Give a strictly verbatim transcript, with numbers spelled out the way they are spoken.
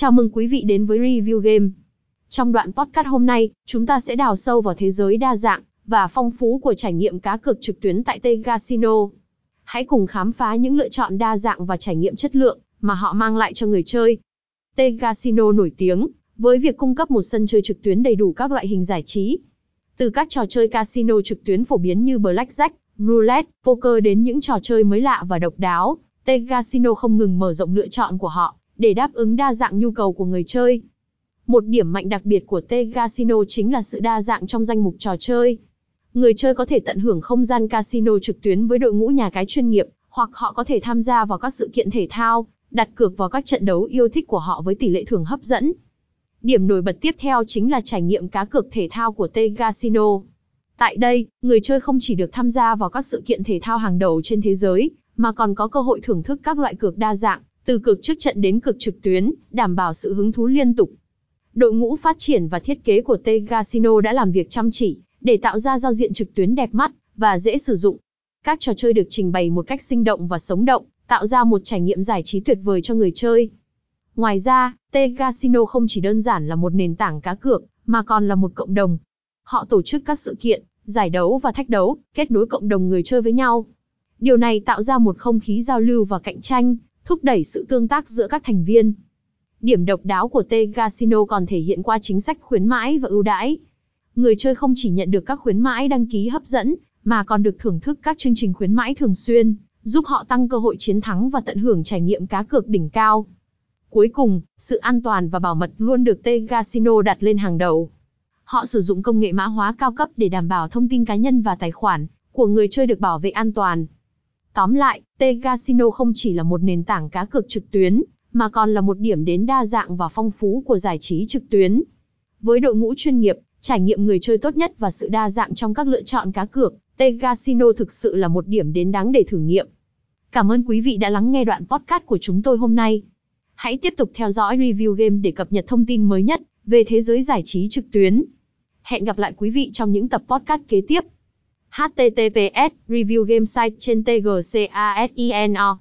Chào mừng quý vị đến với Reviewgame. Trong đoạn podcast hôm nay, chúng ta sẽ đào sâu vào thế giới đa dạng và phong phú của trải nghiệm cá cược trực tuyến tại tê giê Casino. Hãy cùng khám phá những lựa chọn đa dạng và trải nghiệm chất lượng mà họ mang lại cho người chơi. tê giê Casino nổi tiếng với việc cung cấp một sân chơi trực tuyến đầy đủ các loại hình giải trí. Từ các trò chơi casino trực tuyến phổ biến như blackjack, roulette, poker đến những trò chơi mới lạ và độc đáo, tê giê Casino không ngừng mở rộng lựa chọn của họ để đáp ứng đa dạng nhu cầu của người chơi. Một điểm mạnh đặc biệt của tê giê Casino chính là sự đa dạng trong danh mục trò chơi. Người chơi có thể tận hưởng không gian casino trực tuyến với đội ngũ nhà cái chuyên nghiệp, hoặc họ có thể tham gia vào các sự kiện thể thao, đặt cược vào các trận đấu yêu thích của họ với tỷ lệ thưởng hấp dẫn. Điểm nổi bật tiếp theo chính là trải nghiệm cá cược thể thao của tê giê Casino. Tại đây, người chơi không chỉ được tham gia vào các sự kiện thể thao hàng đầu trên thế giới, mà còn có cơ hội thưởng thức các loại cược đa dạng, từ cược trước trận đến cược trực tuyến, đảm bảo sự hứng thú liên tục. Đội ngũ phát triển và thiết kế của tê giê Casino đã làm việc chăm chỉ để tạo ra giao diện trực tuyến đẹp mắt và dễ sử dụng. Các trò chơi được trình bày một cách sinh động và sống động, tạo ra một trải nghiệm giải trí tuyệt vời cho người chơi. Ngoài ra, tê giê Casino không chỉ đơn giản là một nền tảng cá cược, mà còn là một cộng đồng. Họ tổ chức các sự kiện, giải đấu và thách đấu, kết nối cộng đồng người chơi với nhau. Điều này tạo ra một không khí giao lưu và cạnh tranh, thúc đẩy sự tương tác giữa các thành viên. Điểm độc đáo của tê giê Casino còn thể hiện qua chính sách khuyến mãi và ưu đãi. Người chơi không chỉ nhận được các khuyến mãi đăng ký hấp dẫn, mà còn được thưởng thức các chương trình khuyến mãi thường xuyên, giúp họ tăng cơ hội chiến thắng và tận hưởng trải nghiệm cá cược đỉnh cao. Cuối cùng, sự an toàn và bảo mật luôn được tê giê Casino đặt lên hàng đầu. Họ sử dụng công nghệ mã hóa cao cấp để đảm bảo thông tin cá nhân và tài khoản của người chơi được bảo vệ an toàn. Tóm lại, tê giê Casino không chỉ là một nền tảng cá cược trực tuyến, mà còn là một điểm đến đa dạng và phong phú của giải trí trực tuyến. Với đội ngũ chuyên nghiệp, trải nghiệm người chơi tốt nhất và sự đa dạng trong các lựa chọn cá cược, tê giê Casino thực sự là một điểm đến đáng để thử nghiệm. Cảm ơn quý vị đã lắng nghe đoạn podcast của chúng tôi hôm nay. Hãy tiếp tục theo dõi Reviewgame để cập nhật thông tin mới nhất về thế giới giải trí trực tuyến. Hẹn gặp lại quý vị trong những tập podcast kế tiếp. H T T P S Reviewgame site trên tê giê Casino.